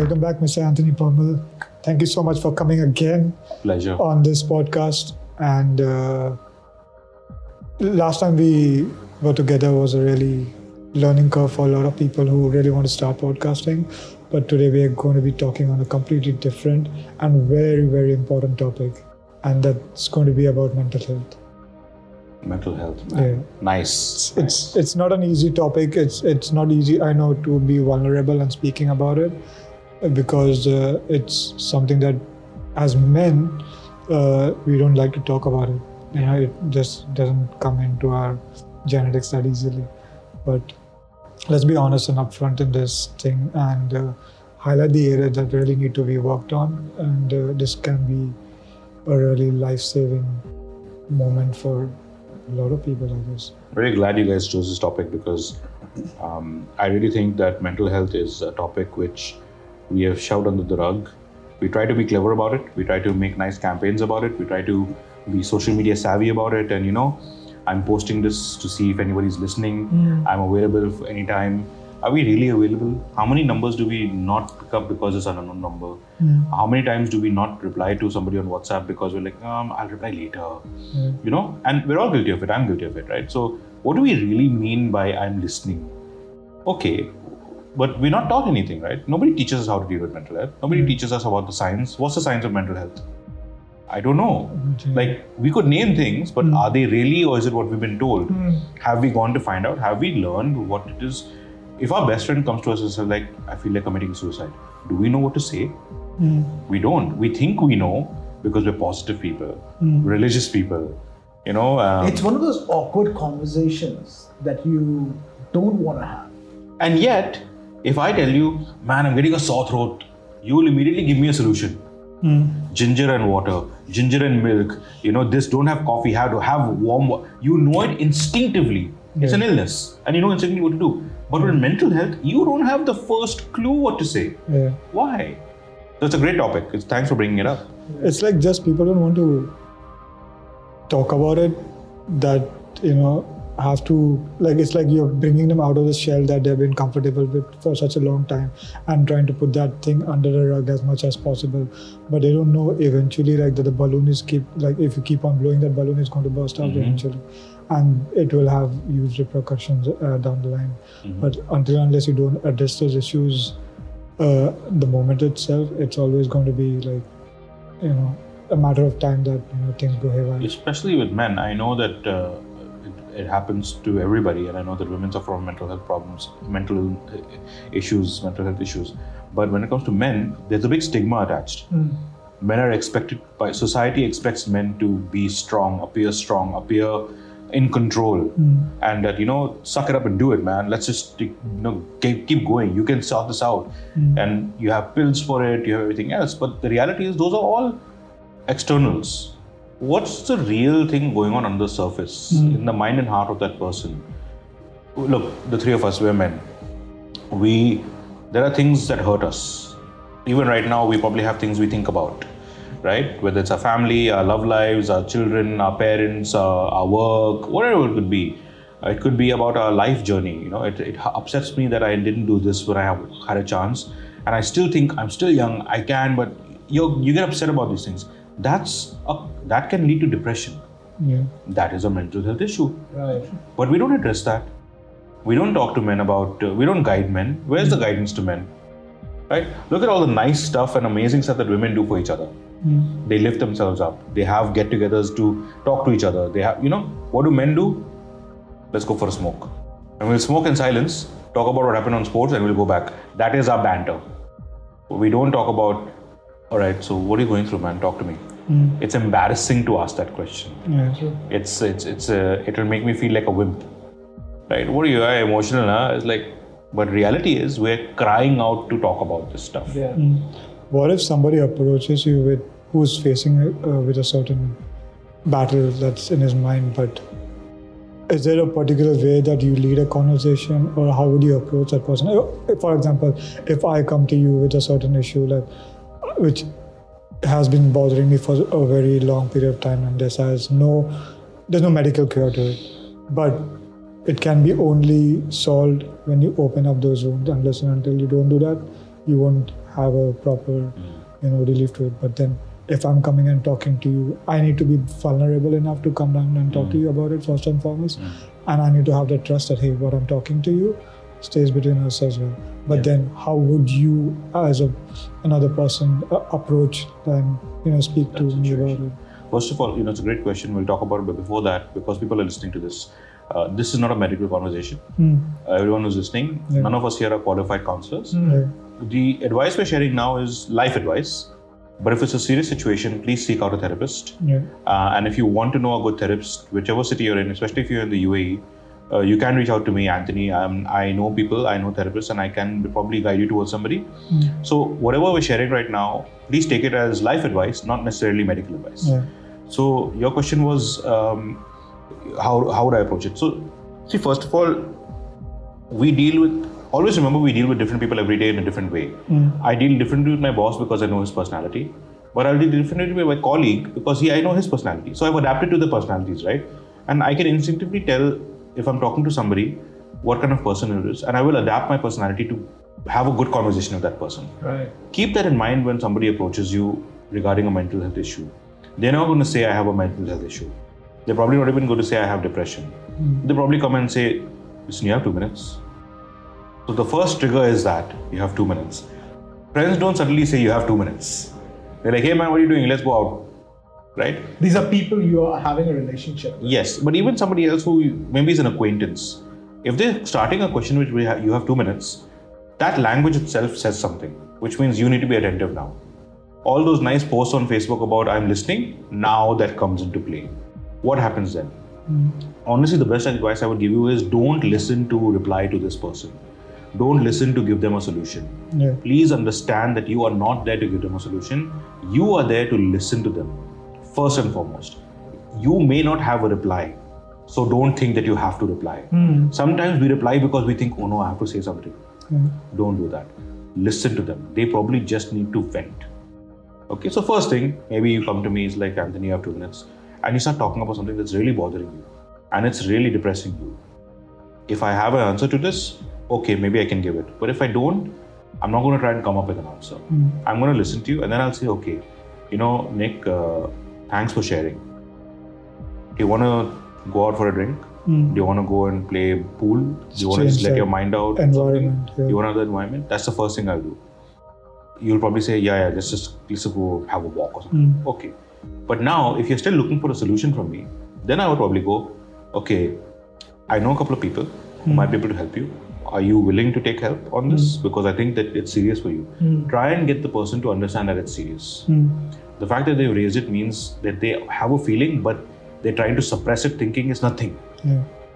Welcome back, Mr. Anthony Pommel. Thank you so much for coming again. Pleasure. On this podcast. And last time we were together was a really learning curve for a lot of people who really want to start podcasting. But today we are going to be talking on a completely different and very, very important topic. And that's going to be about mental health. Mental health, man. Yeah. Nice. It's not an easy topic. It's not easy, I know, to be vulnerable and speaking about it, because it's something that as men, we don't like to talk about it. You know, it just doesn't come into our genetics that easily. But let's be honest and upfront in this thing and highlight the areas that really need to be worked on. And this can be a really life-saving moment for a lot of people, I guess. Very glad you guys chose this topic, because I really think that mental health is a topic which we have shoved under the rug. We try to be clever about it. We try to make nice campaigns about it. We try to be social media savvy about it. And you know, I'm posting this to see if anybody's listening. I'm available for any time. Are we really available? How many numbers do we not pick up because it's an unknown number? How many times do we not reply to somebody on WhatsApp because we're like, I'll reply later, you know? And we're all guilty of it. I'm guilty of it, right? So what do we really mean by I'm listening? Okay, but we're not taught anything, right? Nobody teaches us how to deal with mental health. Nobody teaches us about the science. What's the science of mental health? I don't know. Like, we could name things, but are they really, or is it what we've been told? Have we gone to find out? Have we learned what it is? If our best friend comes to us and says, like, I feel like committing suicide, do we know what to say? We don't. We think we know because we're positive people, religious people, you know. It's one of those awkward conversations that you don't want to have. And yet, if I tell you, man, I'm getting a sore throat, you will immediately give me a solution. Ginger and water, ginger and milk, you know, this, don't have coffee, have to have warm water. You know it instinctively. It's an illness and you know instinctively what to do. But with mental health, you don't have the first clue what to say. Why? So it's a great topic. Thanks for bringing it up. It's like, just people don't want to talk about it, that, you know, have to, like, it's like you're bringing them out of the shell that they've been comfortable with for such a long time and trying to put that thing under the rug as much as possible. But they don't know eventually, like, that the balloon is if you keep on blowing, that balloon is going to burst out eventually. And it will have huge repercussions down the line. But unless you don't address those issues the moment itself, it's always going to be like, you know, a matter of time that, you know, things go haywire. Especially with men, I know that it happens to everybody, and I know that women suffer from mental health problems, mental health issues. But when it comes to men, there's a big stigma attached. Men are expected by society, expects men to be strong, appear in control, and that, you know, suck it up and do it, man. Let's just, you know, keep going. You can sort this out, and you have pills for it. You have everything else. But the reality is, those are all externals. What's the real thing going on the surface, in the mind and heart of that person? Look, the three of us, we're men. There are things that hurt us. Even right now, we probably have things we think about, right? Whether it's our family, our love lives, our children, our parents, our work, whatever it could be. It could be about our life journey. You know, it upsets me that I didn't do this when I had a chance. And I still think I'm still young, I can, but you get upset about these things. That can lead to depression. Yeah. That is a mental health issue. Right. But we don't address that. We don't talk to men about, we don't guide men. Where's the guidance to men? Right? Look at all the nice stuff and amazing stuff that women do for each other. They lift themselves up. They have get-togethers to talk to each other. They have, you know, what do men do? Let's go for a smoke. And we'll smoke in silence, talk about what happened on sports, and we'll go back. That is our banter. We don't talk about, all right, so what are you going through, man? Talk to me. It's embarrassing to ask that question. Yeah. It'll make me feel like a wimp, right? What are you, emotional, huh? It's like, but reality is, we're crying out to talk about this stuff. Yeah. What if somebody approaches you who's facing with a certain battle that's in his mind, but is there a particular way that you lead a conversation, or how would you approach that person? For example, if I come to you with a certain issue, like, which has been bothering me for a very long period of time, and there's no medical cure to it. But it can be only solved when you open up those wounds, unless and until you don't do that, you won't have a proper, relief to it. But then if I'm coming and talking to you, I need to be vulnerable enough to come down and talk to you about it first and foremost. And I need to have that trust that, hey, what I'm talking to you stays between us as well. But then how would you as another person approach and speak to me about it? First of all, it's a great question. We'll talk about it, but before that, because people are listening to this, this is not a medical conversation. Everyone who's listening, none of us here are qualified counselors. The advice we're sharing now is life advice. But if it's a serious situation, please seek out a therapist. And if you want to know a good therapist, whichever city you're in, especially if you're in the UAE, you can reach out to me, Anthony. I know people, I know therapists, and I can probably guide you towards somebody. So whatever we're sharing right now, please take it as life advice, not necessarily medical advice. So your question was, how would I approach it? So see, first of all, always remember we deal with different people every day in a different way. I deal differently with my boss because I know his personality, but I'll deal differently with my colleague because I know his personality. So I've adapted to the personalities, right? And I can instinctively tell if I'm talking to somebody what kind of person it is, and I will adapt my personality to have a good conversation with that person. Right. Keep that in mind when somebody approaches you regarding a mental health issue. They're not going to say I have a mental health issue. They're probably not even going to say I have depression. They probably come and say, listen, you have 2 minutes. So the first trigger is that you have 2 minutes. Friends don't suddenly say you have 2 minutes. They're like, hey man, what are you doing? Let's go out, right? These are people you are having a relationship with. Yes, but even somebody else who maybe is an acquaintance, if they're starting a question which you have 2 minutes, that language itself says something, which means you need to be attentive now. All those nice posts on Facebook about I'm listening, now that comes into play. What happens then? Honestly, the best advice I would give you is don't listen to reply to this person. Don't listen to give them a solution. Please understand that you are not there to give them a solution. You are there to listen to them, first and foremost. You may not have a reply, so don't think that you have to reply. Sometimes we reply because we think, oh no, I have to say something. Don't do that. Listen to them. They probably just need to vent. Okay, so first thing, maybe you come to me, it's like, Anthony, you have 2 minutes. And you start talking about something that's really bothering you. And it's really depressing you. If I have an answer to this, okay, maybe I can give it. But if I don't, I'm not going to try and come up with an answer. I'm going to listen to you and then I'll say, okay, Nick, thanks for sharing. Do you want to go out for a drink? Do you want to go and play pool? Do you want to just let your mind out? Environment. Yeah. You want another environment? That's the first thing I'll do. You'll probably say, yeah, let's go have a walk or something. Okay. But now, if you're still looking for a solution from me, then I would probably go, okay, I know a couple of people who might be able to help you. Are you willing to take help on this? Because I think that it's serious for you. Try and get the person to understand that it's serious. The fact that they've raised it means that they have a feeling, but they're trying to suppress it thinking it's nothing.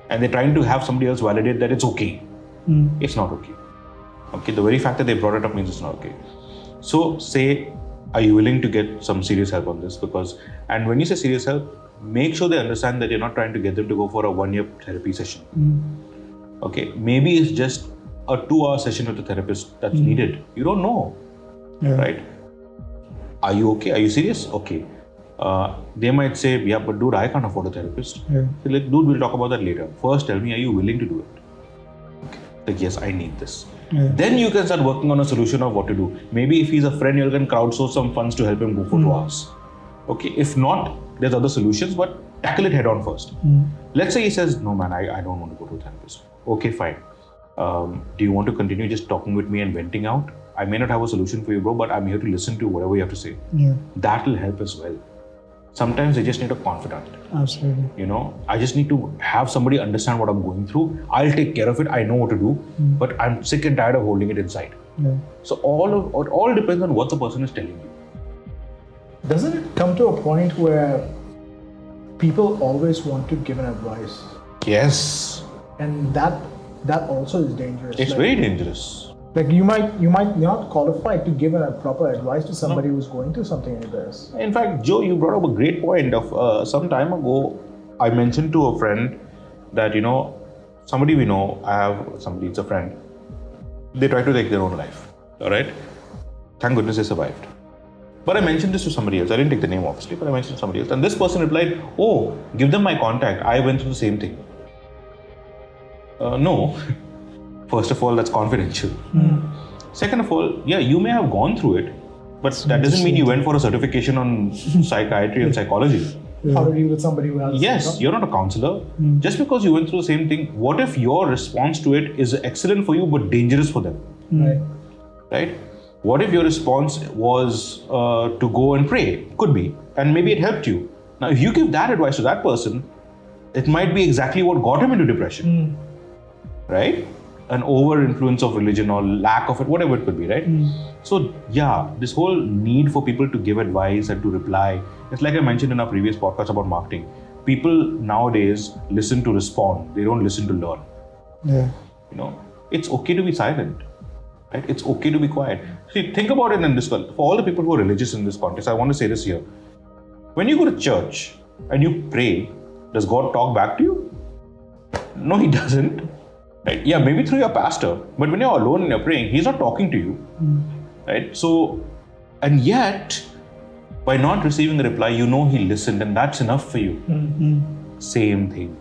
And they're trying to have somebody else validate that it's okay. It's not okay. Okay, the very fact that they brought it up means it's not okay. So say, are you willing to get some serious help on this? Because, and when you say serious help, make sure they understand that you're not trying to get them to go for a 1-year therapy session. Okay, maybe it's just a 2-hour session with a therapist that's needed. You don't know, right? Are you okay? Are you serious? Okay. They might say, yeah, but dude, I can't afford a therapist. So, like, dude, we'll talk about that later. First, tell me, are you willing to do it? Okay. Like, yes, I need this. Then you can start working on a solution of what to do. Maybe if he's a friend, you can crowdsource some funds to help him go for 2 hours. Okay, if not, there's other solutions, but tackle it head on first. Let's say he says, no man, I don't want to go to a therapist. Okay, fine. Do you want to continue just talking with me and venting out? I may not have a solution for you, bro, but I'm here to listen to whatever you have to say. That will help as well. Sometimes I just need a confidant. Absolutely. I just need to have somebody understand what I'm going through. I'll take care of it. I know what to do, but I'm sick and tired of holding it inside. So it all depends on what the person is telling you. Doesn't it come to a point where people always want to give an advice? Yes. And that also is dangerous. It's very dangerous. Like you might not qualify to give a proper advice to somebody who's going through something like this. In fact, Joe, you brought up a great point of some time ago, I mentioned to a friend that, somebody we know, it's a friend, they tried to take their own life, all right? Thank goodness they survived. But I mentioned this to somebody else. I didn't take the name obviously, but I mentioned somebody else. And this person replied, oh, give them my contact. I went through the same thing. No, first of all, that's confidential. Second of all, yeah, you may have gone through it, but that doesn't mean you went for a certification on psychiatry and psychology. How to deal with somebody who has... Yes, you're not a counselor. Mm. Just because you went through the same thing, what if your response to it is excellent for you but dangerous for them? Mm. Right? What if your response was to go and pray? Could be. And maybe it helped you. Now, if you give that advice to that person, it might be exactly what got him into depression. Mm. Right? An over-influence of religion or lack of it, whatever it could be, right? Mm. So, yeah, this whole need for people to give advice and to reply, it's like I mentioned in our previous podcast about marketing. People nowadays listen to respond, they don't listen to learn. Yeah. You know, it's okay to be silent, right? It's okay to be quiet. See, think about it in this context. For all the people who are religious in this context, I want to say this here. When you go to church and you pray, does God talk back to you? No, He doesn't. Right? Yeah, maybe through your pastor, but when you're alone and you're praying, He's not talking to you. Mm. Right? So, and yet, by not receiving the reply, you know He listened, and that's enough for you. Mm-hmm. Same thing.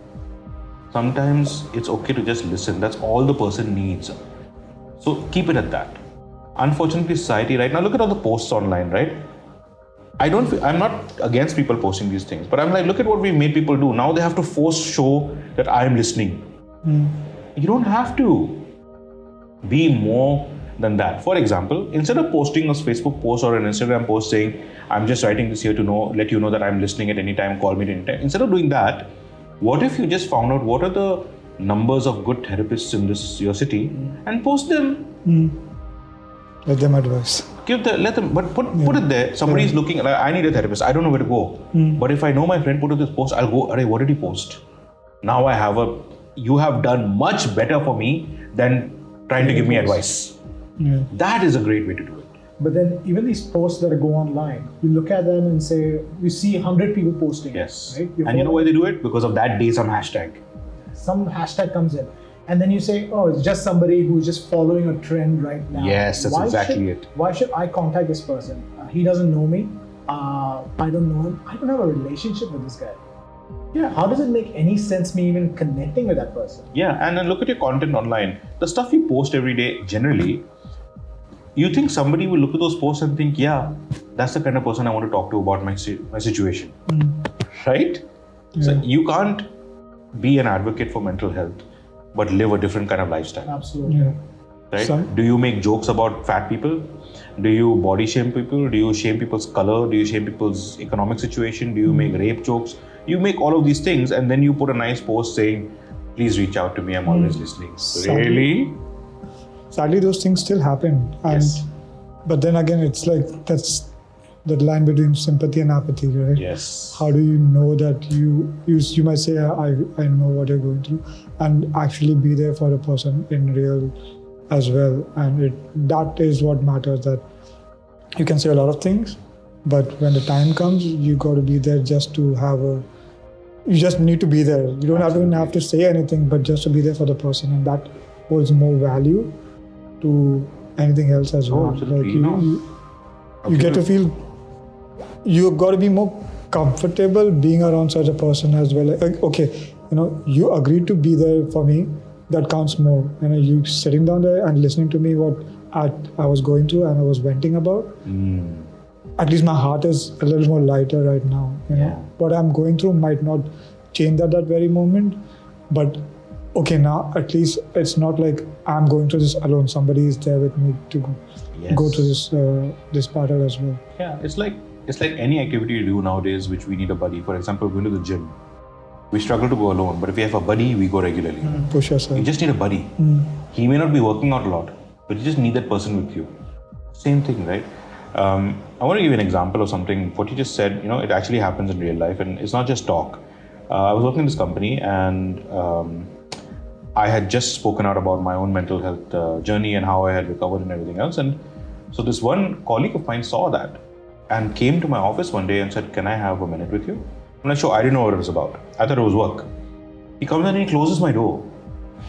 Sometimes it's okay to just listen. That's all the person needs. So keep it at that. Unfortunately, society right now, look at all the posts online, right? I'm not against people posting these things, but I'm like, look at what we've made people do. Now they have to show that I'm listening. Mm. You don't have to. Be more than that. For example, instead of posting a Facebook post or an Instagram post saying, I'm just writing this here to let you know that I'm listening at any time, call me at any time. Instead of doing that, what if you just found out what are the numbers of good therapists in your city and post them? Mm. Let them advice. Put it there. Somebody is looking, like, I need a therapist. I don't know where to go. Mm. But if I know my friend put up this post, I'll go, what did he post? Now you have done much better for me than trying to give me advice. Yeah. That is a great way to do it. But then even these posts that go online, you look at them and say, you see 100 people posting. Yes. Right? And you know why they do it? Because of that day, some hashtag. Some hashtag comes in. And then you say, oh, it's just somebody who's just following a trend right now. Yes, that's exactly it. Why should I contact this person? He doesn't know me. I don't know him. I don't have a relationship with this guy. Yeah, how does it make any sense me even connecting with that person? Yeah, and then look at your content online. The stuff you post every day, generally, you think somebody will look at those posts and think, yeah, that's the kind of person I want to talk to about my situation. Mm. Right? Yeah. So you can't be an advocate for mental health, but live a different kind of lifestyle. Absolutely. Yeah. Right? Sorry? Do you make jokes about fat people? Do you body shame people? Do you shame people's color? Do you shame people's economic situation? Do you make rape jokes? You make all of these things and then you put a nice post saying, please reach out to me, I'm always listening. Sadly, really? Sadly, those things still happen. And, yes. But then again, it's like, that's the line between sympathy and apathy, right? Yes. How do you know that you might say, I know what you're going through, and actually be there for a person in real as well. And that is what matters, that you can say a lot of things, but when the time comes, you got to be there just to you just need to be there. You don't have to say anything, but just to be there for the person. And that holds more value to anything else as well. Absolutely. Like you get to feel, you got to be more comfortable being around such a person as well. Like, okay, you agreed to be there for me. That counts more. You sitting down there and listening to me what I was going through and I was venting about. Mm. At least my heart is a little more lighter right now. What I'm going through might not change at that very moment. But okay, now at least it's not like I'm going through this alone. Somebody is there with me to go through this battle as well. Yeah, it's like any activity you do nowadays which we need a buddy. For example, going to the gym. We struggle to go alone, but if we have a buddy, we go regularly. Push yourself. You just need a buddy. Mm. He may not be working out a lot, but you just need that person with you. Same thing, right? I want to give you an example of something. What you just said, it actually happens in real life, and it's not just talk. I was working in this company, and I had just spoken out about my own mental health journey and how I had recovered and everything else. And so this one colleague of mine saw that and came to my office one day and said, "Can I have a minute with you?" I'm not sure. I didn't know what it was about. I thought it was work. He comes in and he closes my door,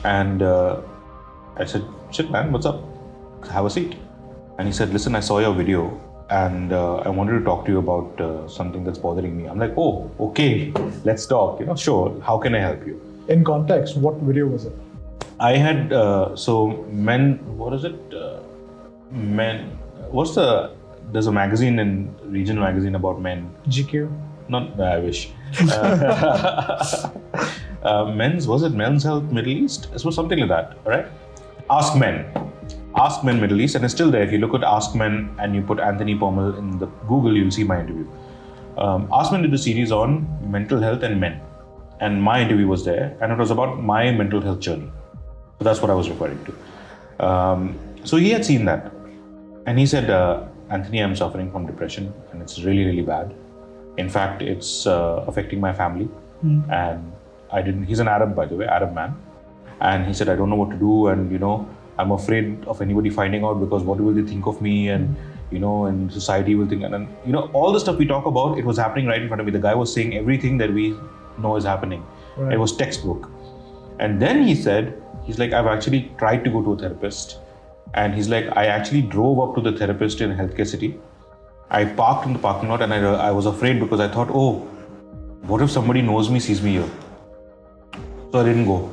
and I said, "Shit, man, what's up? Have a seat." And he said, "Listen, I saw your video and I wanted to talk to you about something that's bothering me." I'm like, "Oh, okay, let's talk, sure, how can I help you?" In context, what video was it? I had, men, what is it? Men. What's the? There's a magazine in regional magazine about men. GQ. Not. I wish. Men's. Was it Men's Health Middle East? It was something like that, right? Ask Men. Ask Men Middle East, and it's still there. If you look at Ask Men and you put Anthony Pommel in the Google, you'll see my interview. Ask Men did a series on mental health and men, and my interview was there, and it was about my mental health journey. So that's what I was referring to. So he had seen that, and he said, Anthony, I'm suffering from depression, and it's really, really bad. In fact, it's affecting my family, and I didn't. He's an Arab, by the way, Arab man, and he said, I don't know what to do, and you know. I'm afraid of anybody finding out because what will they think of me, and you know, and society will think, and you know, all the stuff we talk about, it was happening right in front of me. The guy was saying everything that we know is happening. Right. It was textbook. And then he said, he's like, I've actually tried to go to a therapist, and he's like, I actually drove up to the therapist in Healthcare City. I parked in the parking lot, and I was afraid because I thought, oh, what if somebody knows me, sees me here? So I didn't go.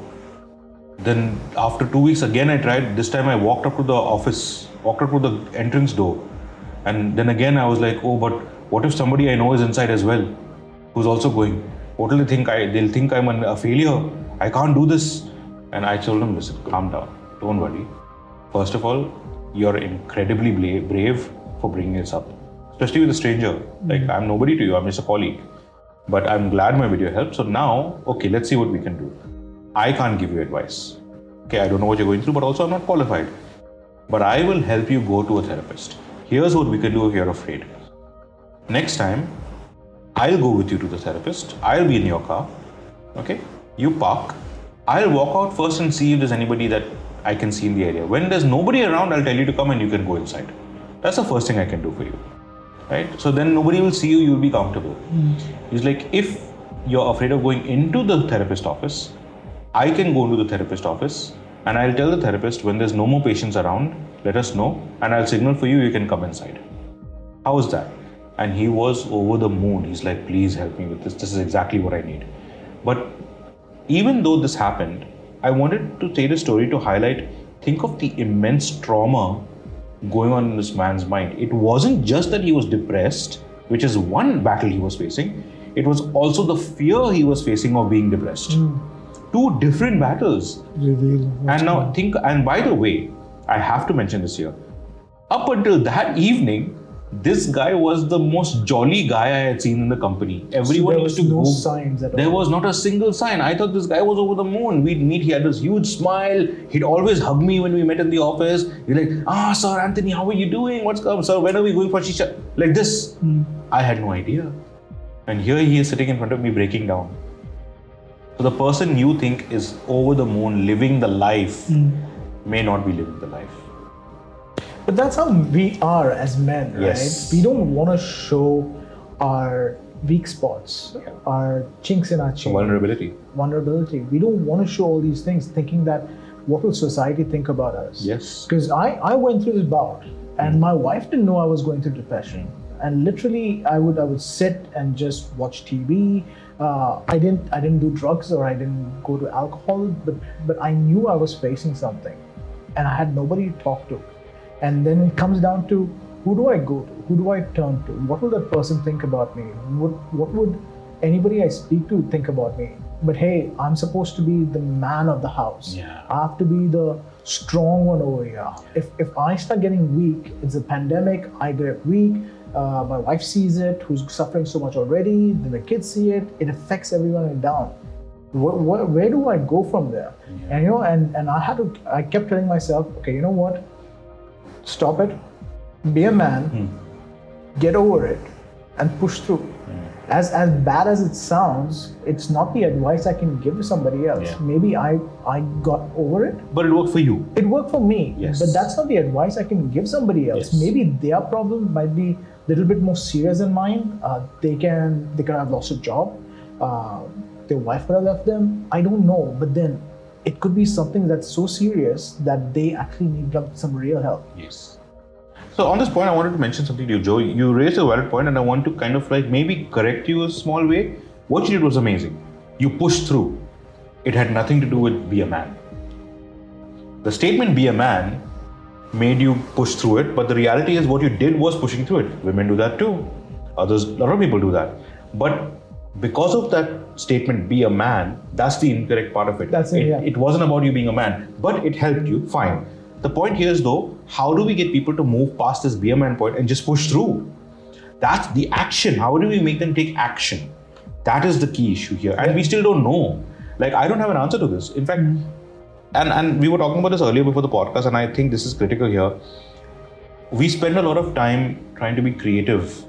Then after 2 weeks again I tried. This time I walked up to the office, walked up to the entrance door, and then again I was like, oh, but what if somebody I know is inside as well, who's also going? What will they think? They'll think I'm a failure. I can't do this. And I told him, listen, calm down. Don't worry. First of all, you're incredibly brave for bringing this up, especially with a stranger. Like, I'm nobody to you. I'm just a colleague. But I'm glad my video helped. So now, okay, let's see what we can do. I can't give you advice. Okay, I don't know what you're going through, but also I'm not qualified. But I will help you go to a therapist. Here's what we can do if you're afraid. Next time, I'll go with you to the therapist. I'll be in your car. Okay, you park. I'll walk out first and see if there's anybody that I can see in the area. When there's nobody around, I'll tell you to come and you can go inside. That's the first thing I can do for you, right? So then nobody will see you, you'll be comfortable. It's like, if you're afraid of going into the therapist office, I can go into the therapist office and I'll tell the therapist, when there's no more patients around, let us know, and I'll signal for you, you can come inside. How is that? And he was over the moon. He's like, please help me with this. This is exactly what I need. But even though this happened, I wanted to say the story to highlight, think of the immense trauma going on in this man's mind. It wasn't just that he was depressed, which is one battle he was facing. It was also the fear he was facing of being depressed. Two different battles. Really? And now think, and by the way, I have to mention this here. Up until that evening, this guy was the most jolly guy I had seen in the company. Everyone used to go. There was not a single sign. I thought this guy was over the moon. We'd meet, he had this huge smile. He'd always hug me when we met in the office. He'd like, Sir Anthony, how are you doing? What's up, sir? When are we going for shisha? Like this. I had no idea. And here he is sitting in front of me breaking down. So the person you think is over the moon, living the life, may not be living the life. But that's how we are as men, right? We don't want to show our weak spots, our chinks in our chin. Vulnerability. We don't want to show all these things, thinking that what will society think about us? Yes. Because I went through this bout, and my wife didn't know I was going through depression. And literally, I would sit and just watch TV. I didn't do drugs, or I didn't go to alcohol, but I knew I was facing something, and I had nobody to talk to. And then it comes down to, who do I go to? Who do I turn to? What will that person think about me? What would anybody I speak to think about me? But hey, I'm supposed to be the man of the house. Yeah. I have to be the strong one over here. If I start getting weak, it's a pandemic, I get weak. My wife sees it, who's suffering so much already, then the kids see it, it affects everyone down. Where do I go from there? Yeah. And you know, and I kept telling myself, okay, you know what? Stop it, be a man, get over it, and push through. As bad as it sounds, it's not the advice I can give to somebody else. Yeah. Maybe I got over it. But it worked for you. It worked for me. Yes. But that's not the advice I can give somebody else. Yes. Maybe their problem might be a little bit more serious than mine. They could have lost a job. Their wife could have left them. I don't know. But then it could be something that's so serious that they actually need some real help. Yes. So on this point, I wanted to mention something to you, Joe. You raised a valid point, and I want to kind of like maybe correct you a small way. What you did was amazing. You pushed through. It had nothing to do with be a man. The statement be a man made you push through it, but the reality is what you did was pushing through it. Women do that too. Others, a lot of people do that. But because of that statement, be a man, that's the incorrect part of it. That's it, yeah. It wasn't about you being a man, but it helped you, fine. The point here is though, how do we get people to move past this be a man point and just push through? That's the action. How do we make them take action? That is the key issue here. And we still don't know. Like, I don't have an answer to this. In fact, and we were talking about this earlier before the podcast, and I think this is critical here. We spend a lot of time trying to be creative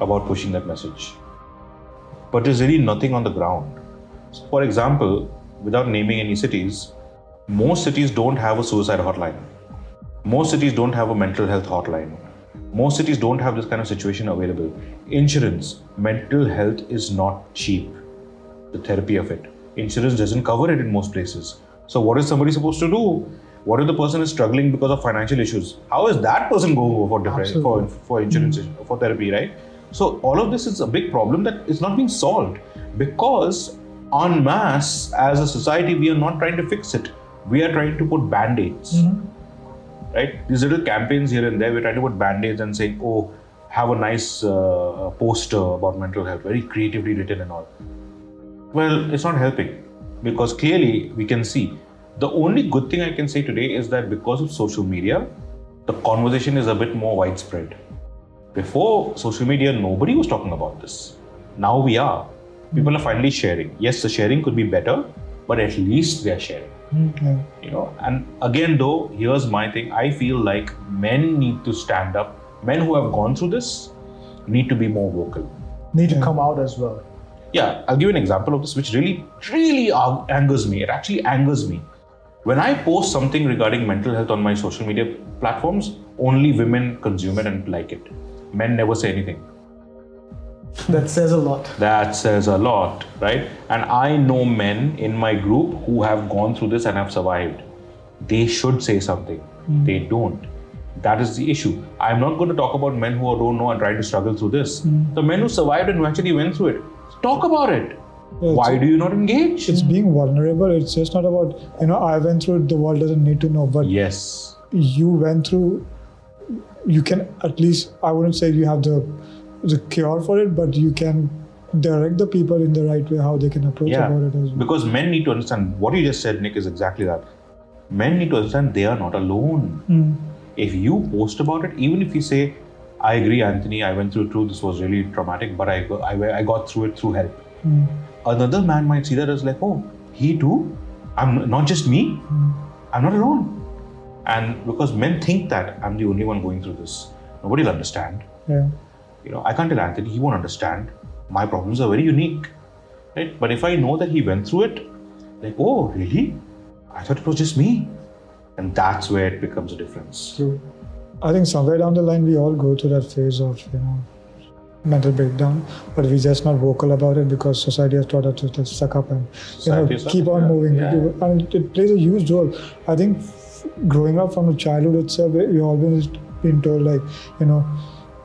about pushing that message, but there's really nothing on the ground. So for example, without naming any cities, most cities don't have a suicide hotline. Most cities don't have a mental health hotline. Most cities don't have this kind of situation available. Insurance, mental health is not cheap, the therapy of it. Insurance doesn't cover it in most places. So what is somebody supposed to do? What if the person is struggling because of financial issues? How is that person going for insurance, for therapy, right? So all of this is a big problem that is not being solved because en masse, as a society, we are not trying to fix it. We are trying to put band-aids, right? These little campaigns here and there, we're trying to put band-aids and saying, oh, have a nice poster about mental health, very creatively written and all. Well, it's not helping. Because clearly we can see, the only good thing I can say today is that because of social media, the conversation is a bit more widespread. Before social media, nobody was talking about this. Now we are. People are finally sharing. Yes, the sharing could be better, but at least they are sharing. Okay. You know, and again though, here's my thing. I feel like men need to stand up. Men who have gone through this need to be more vocal. Need to come out as well. Yeah, I'll give you an example of this, which really, really angers me. It actually angers me. When I post something regarding mental health on my social media platforms, only women consume it and like it. Men never say anything. That says a lot. That says a lot, right? And I know men in my group who have gone through this and have survived. They should say something. They don't. That is the issue. I'm not going to talk about men who don't know and try to struggle through this. The men who survived and who actually went through it. Talk about it. Yeah, why do you not engage? It's being vulnerable. It's just not about, you know, I went through it, the world doesn't need to know. But yes, you went through, you can at least, I wouldn't say you have the cure for it, but you can direct the people in the right way, how they can approach about it as well. Because men need to understand, what you just said, Nick, is exactly that. Men need to understand they are not alone. If you post about it, even if you say, I agree, Anthony, I went through it too, this was really traumatic, but I got through it through help. Another man might see that as like, oh, he too? I'm not just me, I'm not alone. And because men think that I'm the only one going through this, nobody will understand. Yeah. You know, I can't tell Anthony, he won't understand. My problems are very unique, right? But if I know that he went through it, like, oh, really? I thought it was just me. And that's where it becomes a difference. True. I think somewhere down the line, we all go through that phase of, you know, mental breakdown, but we're just not vocal about it because society has taught us to suck up and, you know, keep on moving. Yeah. And it plays a huge role. I think growing up from a childhood itself, you're always been told like, you know,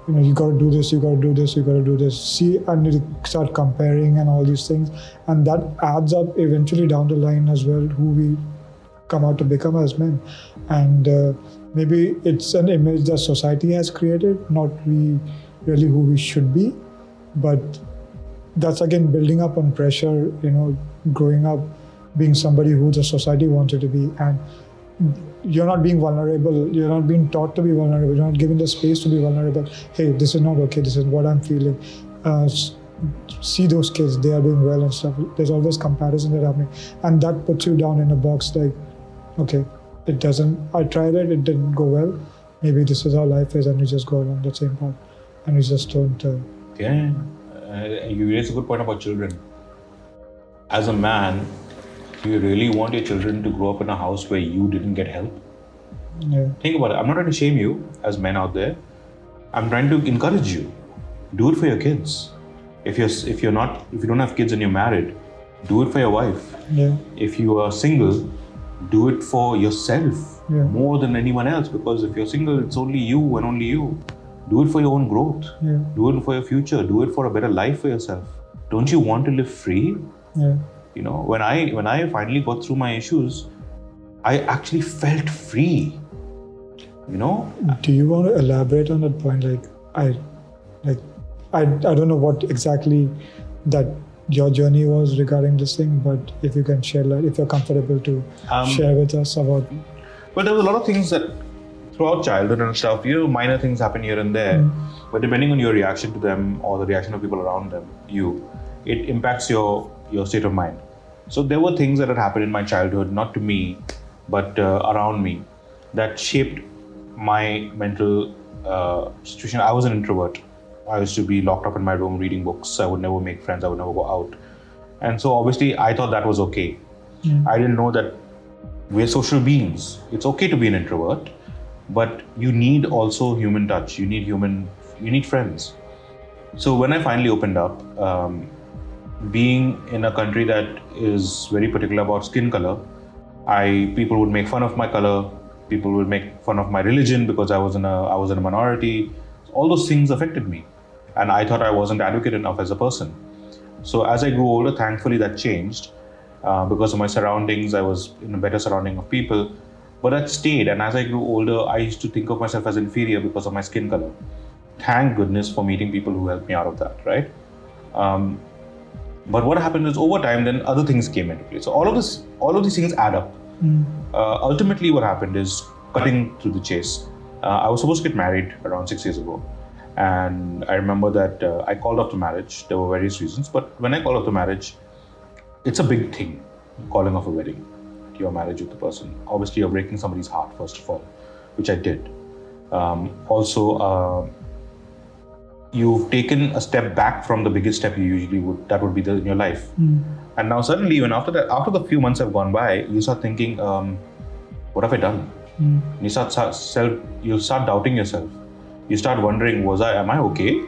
you got to do this, you got to do this, you got to do this. See, and you start comparing and all these things. And that adds up eventually down the line as well, who we come out to become as men. And maybe it's an image that society has created, not we really who we should be. But that's again building up on pressure, you know, growing up being somebody who the society wants you to be. And you're not being vulnerable, you're not being taught to be vulnerable, you're not given the space to be vulnerable. Hey, this is not okay, this is what I'm feeling. See those kids, they are doing well and stuff. There's always comparison that happening. And that puts you down in a box like, okay, it doesn't, I tried it, it didn't go well. Maybe this is how life is, and we just go along the same path. And we just don't... Yeah, you raise a good point about children. As a man, do you really want your children to grow up in a house where you didn't get help? Yeah. Think about it. I'm not trying to shame you as men out there. I'm trying to encourage you. Do it for your kids. If you don't have kids and you're married, do it for your wife. Yeah. If you are single, do it for yourself more than anyone else, because if you're single, it's only you and only you. Do it for your own growth. Yeah. Do it for your future. Do it for a better life for yourself. Don't you want to live free? Yeah. You know, when I finally got through my issues, I actually felt free. you know. Do you want to elaborate on that point? I don't know what exactly that your journey was regarding this thing, but if you can share, if you're comfortable to share with us about. Well, there was a lot of things that throughout childhood and stuff, minor things happen here and there, but depending on your reaction to them or the reaction of people around them, it impacts your state of mind. So there were things that had happened in my childhood, not to me, but around me, that shaped my mental situation. I was an introvert. I used to be locked up in my room reading books. I would never make friends. I would never go out. And so obviously I thought that was okay. Yeah. I didn't know that we're social beings. It's okay to be an introvert, but you need also human touch. You need friends. So when I finally opened up, being in a country that is very particular about skin color, people would make fun of my color. People would make fun of my religion because I was in a minority. All those things affected me. And I thought I wasn't advocate enough as a person. So as I grew older, thankfully that changed. Because of my surroundings, I was in a better surrounding of people. But that stayed. And as I grew older, I used to think of myself as inferior because of my skin color. Thank goodness for meeting people who helped me out of that, right? But what happened is over time, then other things came into play. So all of these things add up. Ultimately, what happened is cutting through the chase. I was supposed to get married around 6 years ago. And I remember that I called off the marriage. There were various reasons, but when I called off the marriage, it's a big thing, calling off a wedding, your marriage with the person. Obviously, you're breaking somebody's heart, first of all, which I did. You've taken a step back from the biggest step you usually would be in your life. And now suddenly, even after that, after the few months have gone by, you start thinking, what have I done? You start doubting yourself. You start wondering, am I okay?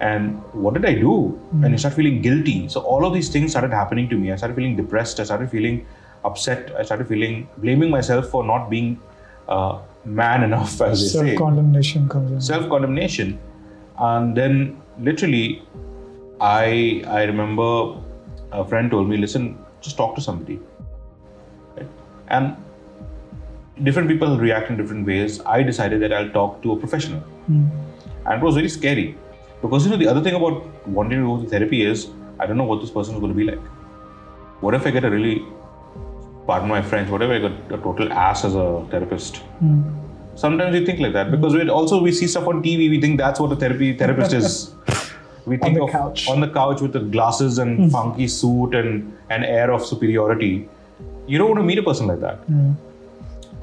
And what did I do? And you start feeling guilty. So all of these things started happening to me. I started feeling depressed. I started feeling upset. I started blaming myself for not being man enough, as they say. Self-condemnation comes in. Self-condemnation. And then literally, I remember a friend told me, listen, just talk to somebody. Right? And different people react in different ways. I decided that I'll talk to a professional. And it was very scary because the other thing about wanting to go to therapy is, I don't know what this person is going to be like. What if I get a total ass as a therapist? Sometimes we think like that because we see stuff on TV, we think that's what a therapist is. We think on the couch with the glasses and funky suit and an air of superiority. You don't want to meet a person like that.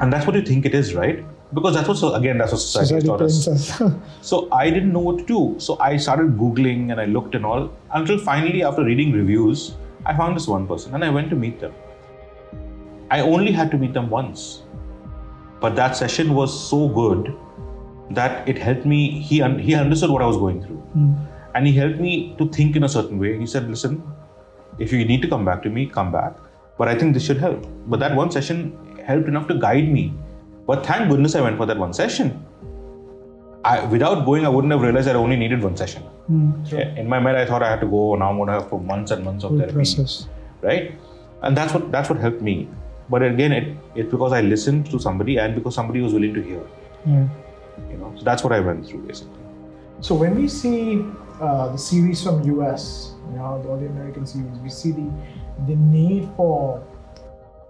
And that's what you think it is, right? Because that's what society taught us. So I didn't know what to do. So I started Googling and I looked and all, until finally, after reading reviews, I found this one person and I went to meet them. I only had to meet them once, but that session was so good that it helped me. He understood what I was going through and he helped me to think in a certain way. He said, listen, if you need to come back to me, come back. But I think this should help. But that one session helped enough to guide me. But thank goodness I went for that one session. Without going, I wouldn't have realized I only needed one session. Sure. In my mind, I thought I had to go. Now I'm going to have for months and months of therapy, process. Right? And that's what helped me. But again, it's because I listened to somebody and because somebody was willing to hear. So that's what I went through basically. So when we see the series from US, all the American series, we see the need for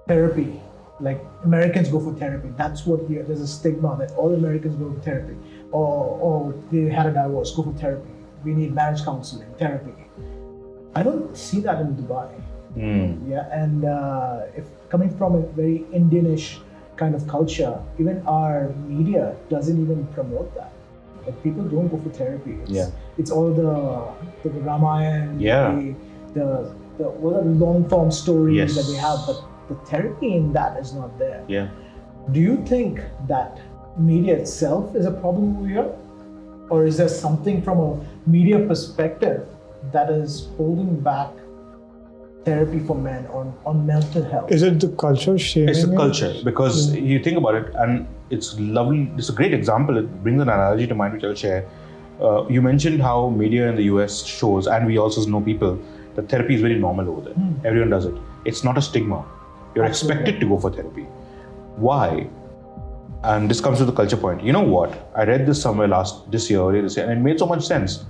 therapy. Like Americans go for therapy. There's a stigma that all Americans go for therapy, or they had a divorce, go for therapy. We need marriage counseling, therapy. I don't see that in Dubai. And if coming from a very Indianish kind of culture, even our media doesn't even promote that. Like people don't go for therapy. It's all the Ramayana, the long form stories that we have, but the therapy in that is not there. Do you think that media itself is a problem over here? Or is there something from a media perspective that is holding back therapy for men on mental health? Is it the culture shaming? It's the culture, because you think about it, and it's lovely, it's a great example. It brings an analogy to mind, which I'll share. You mentioned how media in the US shows, and we also know people, that therapy is very normal over there. Everyone does it. It's not a stigma. You're expected to go for therapy. Why? And this comes to the culture point. You know what? I read this somewhere earlier this year, and it made so much sense.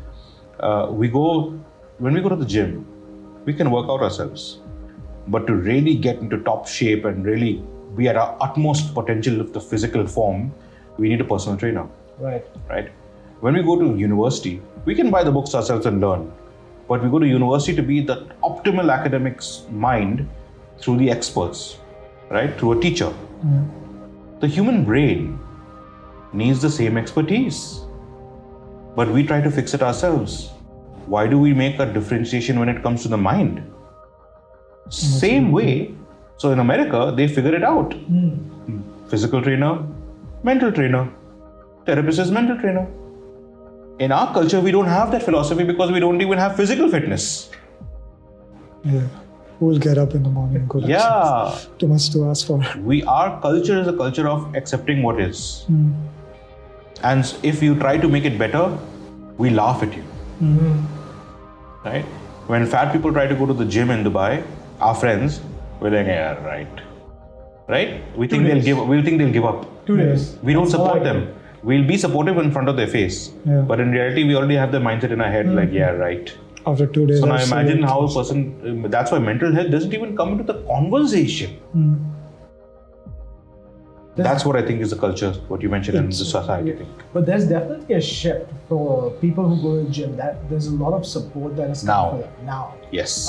When we go to the gym, we can work out ourselves. But to really get into top shape and really be at our utmost potential of the physical form, we need a personal trainer. Right. When we go to university, we can buy the books ourselves and learn. But we go to university to be the optimal academic's mind through the experts, right? Through a teacher. Mm. The human brain needs the same expertise, but we try to fix it ourselves. Why do we make a differentiation when it comes to the mind? Same way. So in America, they figure it out. Mm. Physical trainer, mental trainer. Therapist is mental trainer. In our culture, we don't have that philosophy because we don't even have physical fitness. Yeah, we'll get up in the morning and go to exercise. Too much to ask for. Our culture is a culture of accepting what is. Mm. And if you try to make it better, we laugh at you. Mm. Right? When fat people try to go to the gym in Dubai, our friends, we're like, yeah, right. Right? We think they'll give up. 2 days. We don't support them. We'll be supportive in front of their face, but in reality, we already have the mindset in our head, like, yeah, right. After 2 days. So now imagine how a person, that's why mental health doesn't even come into the conversation. Mm. That's what I think is the culture, what you mentioned in the society. Yeah. But there's definitely a shift for people who go to the gym. That there's a lot of support that has come now. Yes.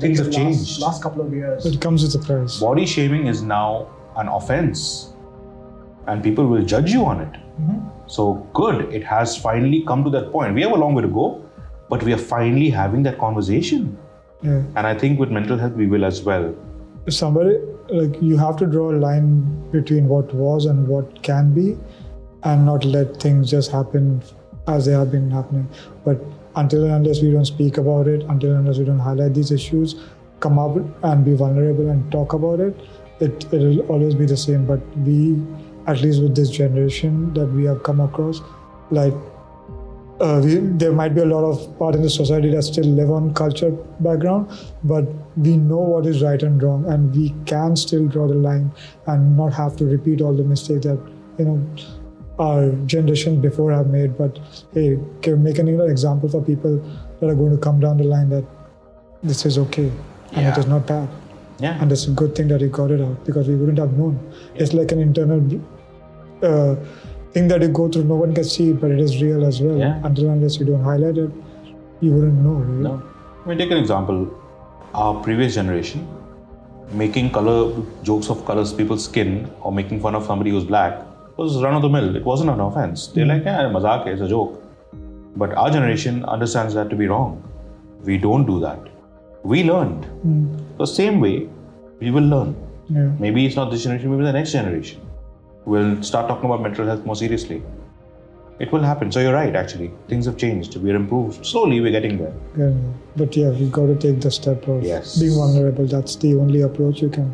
Things have changed. Last couple of years. It comes with a price. Body shaming is now an offense, and people will judge you on it. Mm-hmm. So good, it has finally come to that point. We have a long way to go, but we are finally having that conversation. Yeah. And I think with mental health, we will as well. Somebody, like, you have to draw a line between what was and what can be, and not let things just happen as they have been happening. But until and unless we don't speak about it, until and unless we don't highlight these issues, come up and be vulnerable and talk about it, it'll always be the same. But we, at least with this generation that we have come across, like there might be a lot of part in the society that still live on culture background, but we know what is right and wrong, and we can still draw the line and not have to repeat all the mistakes that, you know, our generation before have made. But hey, can make an example for people that are going to come down the line that this is okay and it is not bad. Yeah. And it's a good thing that you got it out, because we wouldn't have known. Yeah. It's like an internal thing that you go through. No one can see it, but it is real as well. Yeah. Unless you don't highlight it, you wouldn't know. Really. No. I mean, take an example. Our previous generation, making jokes of colors, people's skin, or making fun of somebody who's black, was run of the mill. It wasn't an offense. They're like, yeah, mazak hai, it's a joke. But our generation understands that to be wrong. We don't do that. We learned. The same way, we will learn. Yeah. Maybe it's not this generation, maybe the next generation. We'll start talking about mental health more seriously. It will happen. So you're right, actually. Things have changed. We're improved. Slowly, we're getting there. Yeah. But yeah, we've got to take the step of being vulnerable. That's the only approach you can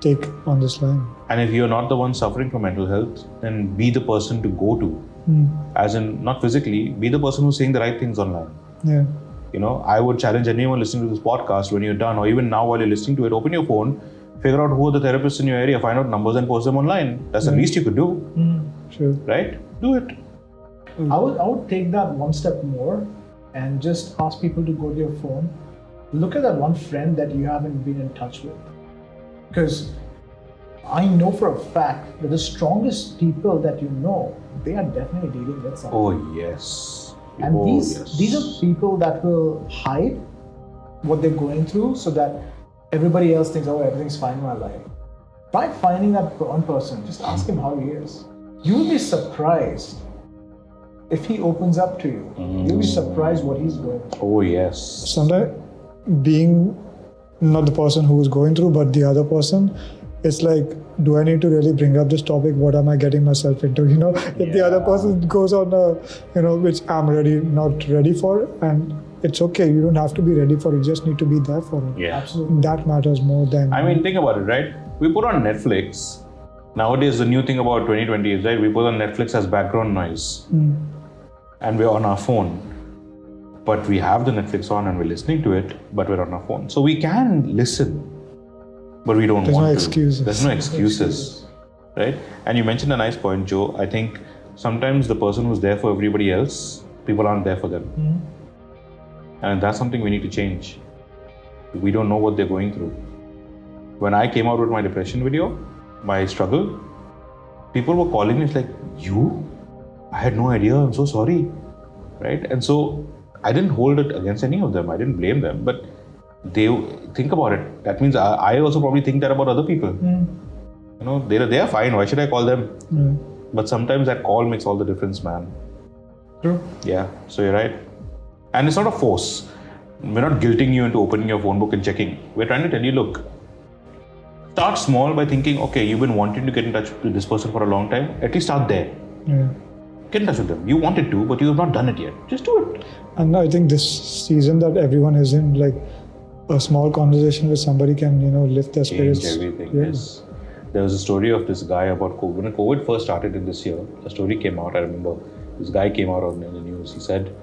take on this line. And if you're not the one suffering from mental health, then be the person to go to. As in, not physically, be the person who's saying the right things online. Yeah. You know, I would challenge anyone listening to this podcast, when you're done, or even now while you're listening to it, open your phone, figure out who are the therapists in your area, find out numbers and post them online. That's the least you could do. Sure. Right? Do it. Mm. I would take that one step more and just ask people to go to your phone. Look at that one friend that you haven't been in touch with. Because I know for a fact that the strongest people that you know, they are definitely dealing with something. Oh, yes. And these are people that will hide what they're going through so that everybody else thinks, oh, everything's fine in my life. By finding that one person, just ask him how he is. You'll be surprised if he opens up to you. You'll be surprised what he's going through. Oh, yes. Sometimes being not the person who is going through, but the other person, it's like, do I need to really bring up this topic? What am I getting myself into? You know, if the other person goes on a, you know, which I'm really not ready for, and it's okay. You don't have to be ready for it. You just need to be there for it. Yeah, absolutely. That matters more than. I mean, think about it, right? We put on Netflix. Nowadays, the new thing about 2020 is, right, we put on Netflix as background noise, and we're on our phone. But we have the Netflix on and we're listening to it, but we're on our phone, so we can listen. But we don't want to. There's no excuses. right? And you mentioned a nice point, Joe. I think sometimes the person who's there for everybody else, people aren't there for them. Mm-hmm. And that's something we need to change. We don't know what they're going through. When I came out with my depression video, my struggle, people were calling me, it's like, you? I had no idea, I'm so sorry, right? And so I didn't hold it against any of them. I didn't blame them, but they think about it. That means I also probably think that about other people. Mm. You know, they are fine. Why should I call them? Mm. But sometimes that call makes all the difference, man. True. Yeah, so you're right. And it's not a force. We're not guilting you into opening your phone book and checking. We're trying to tell you, look, start small by thinking, okay, you've been wanting to get in touch with this person for a long time. At least start there. Yeah. Get in touch with them. You wanted to, but you have not done it yet. Just do it. And I think this season that everyone is in, like, a small conversation with somebody can, you know, lift their spirits. Change everything, yeah. Yes. There was a story of this guy about COVID. When COVID first started in this year, a story came out, I remember. This guy came out on the news. He said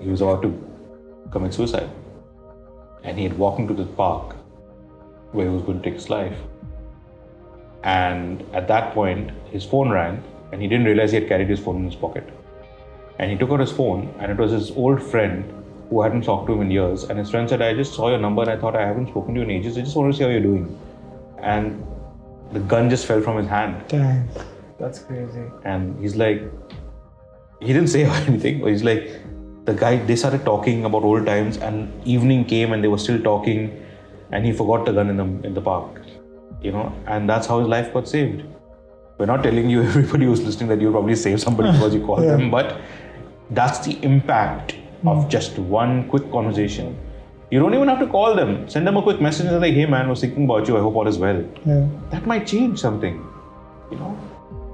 he was about to commit suicide. And he had walked into the park where he was going to take his life. And at that point, his phone rang and he didn't realize he had carried his phone in his pocket. And he took out his phone and it was his old friend who hadn't talked to him in years, and his friend said, I just saw your number and I thought I haven't spoken to you in ages, I just want to see how you're doing. And the gun just fell from his hand. Damn, that's crazy. And he's like, he didn't say anything, but he's like, the guy, they started talking about old times and evening came and they were still talking and he forgot the gun in the park, you know, and that's how his life got saved. We're not telling you, everybody who's listening, that you'll probably save somebody because you called them, but that's the impact of just one quick conversation. You don't even have to call them. Send them a quick message and say, hey man, I was thinking about you, I hope all is well. Yeah. That might change something, you know?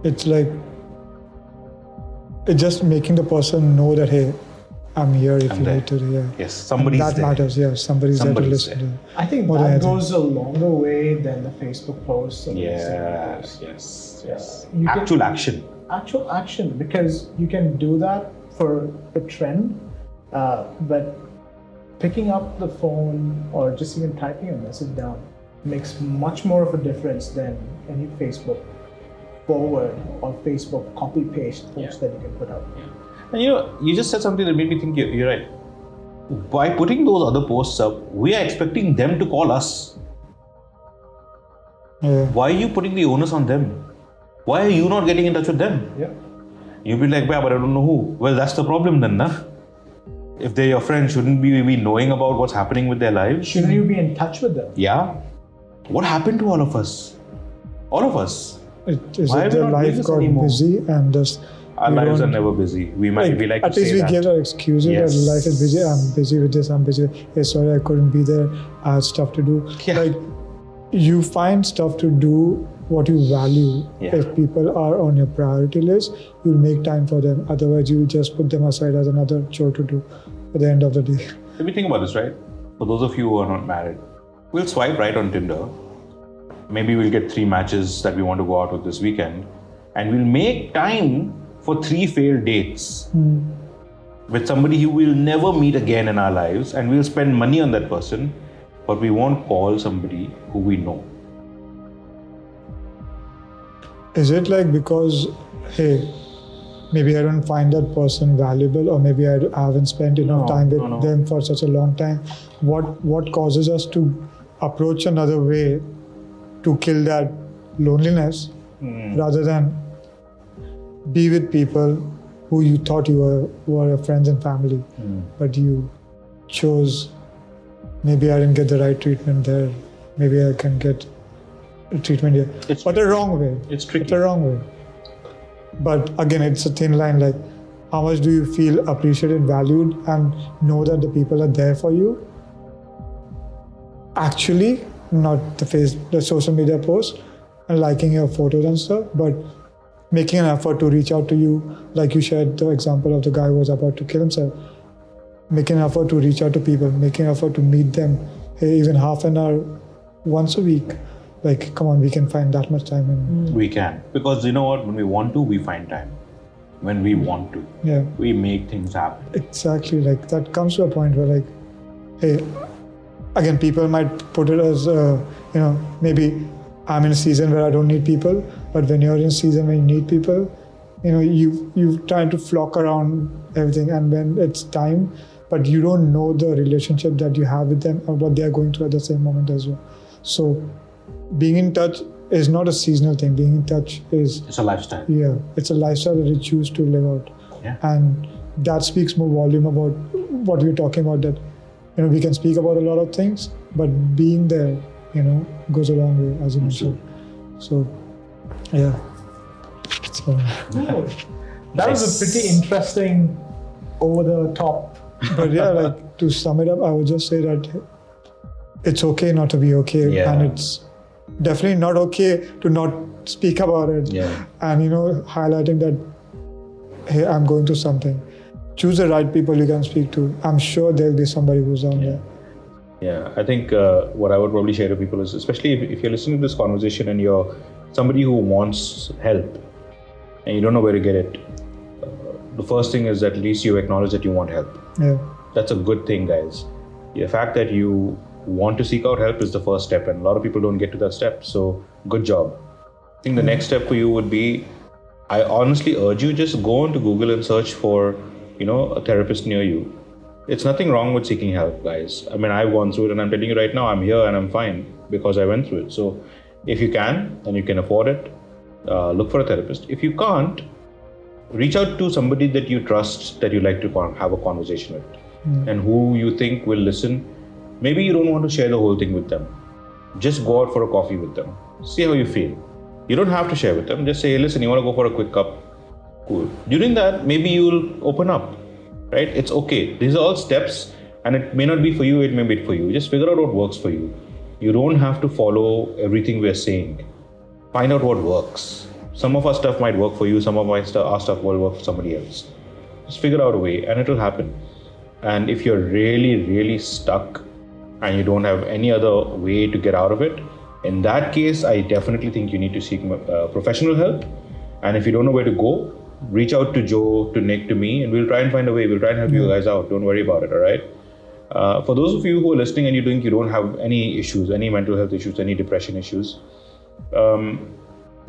It's like, it's just making the person know that, hey, I'm here if you need to. Yeah. Yes, somebody's there. That matters, yeah, somebody's there to listen to. I think that goes a longer way than the Facebook posts. Yes. Actual action, because you can do that for the trend. But picking up the phone or just even typing a message down makes much more of a difference than any Facebook forward or Facebook copy-paste post that you can put out. Yeah. And you know, you just said something that made me think you're right. By putting those other posts up, we are expecting them to call us. Yeah. Why are you putting the onus on them? Why are you not getting in touch with them? Yeah. You'll be like, but I don't know who. Well, that's the problem then, nah? If they're your friends, shouldn't we be knowing about what's happening with their lives? Shouldn't you be in touch with them? Yeah. What happened to all of us? Why is it their life got busy and just... Our lives are never busy. We might be like to say that. At least we give our excuses. Yes. That life is busy. I'm busy with this. Hey, sorry, I couldn't be there. I had stuff to do. Yeah. Like, you find stuff to do what you value. Yeah. If people are on your priority list, you'll make time for them. Otherwise, you'll just put them aside as another chore to do at the end of the day. Let me think about this, right? For those of you who are not married, we'll swipe right on Tinder. Maybe we'll get 3 matches that we want to go out with this weekend. And we'll make time for 3 failed dates with somebody who we'll never meet again in our lives. And we'll spend money on that person, but we won't call somebody who we know. Is it like because, hey, maybe I don't find that person valuable, or maybe I haven't spent enough time with them for such a long time? What causes us to approach another way to kill that loneliness rather than be with people who you thought you were your friends and family, but you chose, maybe I didn't get the right treatment there, maybe I can get treatment here, but the wrong way. It's tricky. It's the wrong way. But again, it's a thin line, like how much do you feel appreciated, valued, and know that the people are there for you? Actually, not the social media posts and liking your photos and stuff, but making an effort to reach out to you, like you shared the example of the guy who was about to kill himself. Making an effort to reach out to people, making an effort to meet them, hey, even half an hour once a week. Like, come on, we can find that much time. We can. Because you know what? When we want to, we find time. When we want to, we make things happen. Exactly. Like, that comes to a point where, like, hey, again, people might put it as, maybe I'm in a season where I don't need people, but when you're in a season when you need people, you know, you try to flock around everything, and when it's time, but you don't know the relationship that you have with them or what they are going through at the same moment as well. So being in touch is not a seasonal thing. Being in touch is... It's a lifestyle. Yeah, it's a lifestyle that you choose to live out. Yeah. And that speaks more volume about what we're talking about, that, you know, we can speak about a lot of things, but being there, you know, goes a long way, as you mentioned. So, yeah. So. That was a pretty interesting over-the-top. But yeah, like, to sum it up, I would just say that it's okay not to be okay. Yeah. And it's definitely not okay to not speak about it. Yeah. And, you know, highlighting that, hey, I'm going through something. Choose the right people you can speak to. I'm sure there'll be somebody who's down there. Yeah, I think what I would probably share to people is, especially if you're listening to this conversation and you're somebody who wants help and you don't know where to get it, the first thing is at least you acknowledge that you want help. Yeah. That's a good thing, guys. The fact that you want to seek out help is the first step, and a lot of people don't get to that step, so good job. I think the next step for you would be, I honestly urge you, just go onto Google and search for, you know, a therapist near you. It's nothing wrong with seeking help, guys. I mean, I've gone through it, and I'm telling you right now, I'm here and I'm fine because I went through it. So if you can, and you can afford it, look for a therapist. If you can't, reach out to somebody that you trust, that you like to have a conversation with, and who you think will listen. Maybe you don't want to share the whole thing with them. Just go out for a coffee with them. See how you feel. You don't have to share with them. Just say, hey, listen, you want to go for a quick cup? Cool. During that, maybe you'll open up. Right? It's okay. These are all steps, and it may not be for you, it may be for you. Just figure out what works for you. You don't have to follow everything we're saying. Find out what works. Some of our stuff might work for you, some of our stuff will work for somebody else. Just figure out a way, and it'll happen. And if you're really, really stuck and you don't have any other way to get out of it, in that case, I definitely think you need to seek professional help. And if you don't know where to go, reach out to Joe, to Nick, to me, and we'll try and find a way. We'll try and help you guys out. Don't worry about it, all right? For those of you who are listening and you think you don't have any issues, any mental health issues, any depression issues,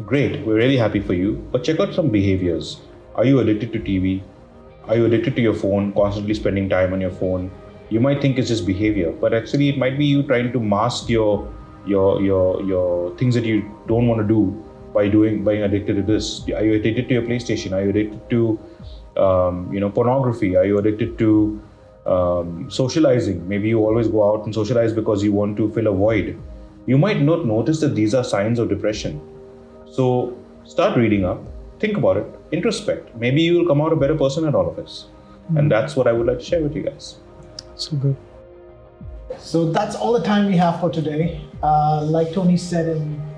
great. We're really happy for you. But check out some behaviors. Are you addicted to TV? Are you addicted to your phone, constantly spending time on your phone? You might think it's just behavior, but actually it might be you trying to mask your things that you don't want to do by being addicted to this. Are you addicted to your PlayStation? Are you addicted to pornography? Are you addicted to socializing? Maybe you always go out and socialize because you want to fill a void. You might not notice that these are signs of depression. So start reading up, think about it, introspect. Maybe you will come out a better person at all of this. And that's what I would like to share with you guys. So good. So that's all the time we have for today. Like Tony said,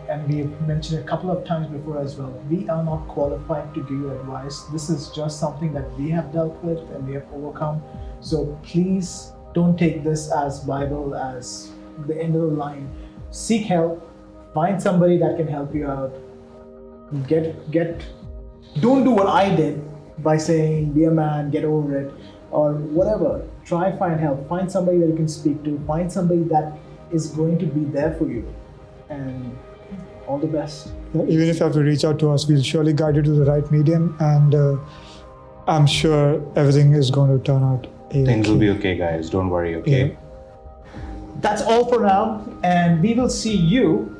and we have mentioned a couple of times before as well, we are not qualified to give you advice. This is just something that we have dealt with and we have overcome. So please don't take this as Bible, as the end of the line. Seek help, find somebody that can help you out. Don't do what I did by saying, be a man, get over it, or whatever. Try, find help, find somebody that you can speak to, find somebody that is going to be there for you. And all the best. Even if you have to reach out to us, we'll surely guide you to the right medium, and I'm sure everything is going to turn out okay. Things will be okay, guys. Don't worry, okay? Yeah. That's all for now, and we will see you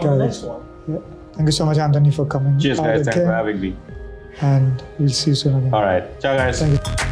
on the next one. Yeah. Thank you so much, Anthony, for coming. Cheers, guys. Thanks for having me. And we'll see you soon again. All right. Ciao, guys. Thank you.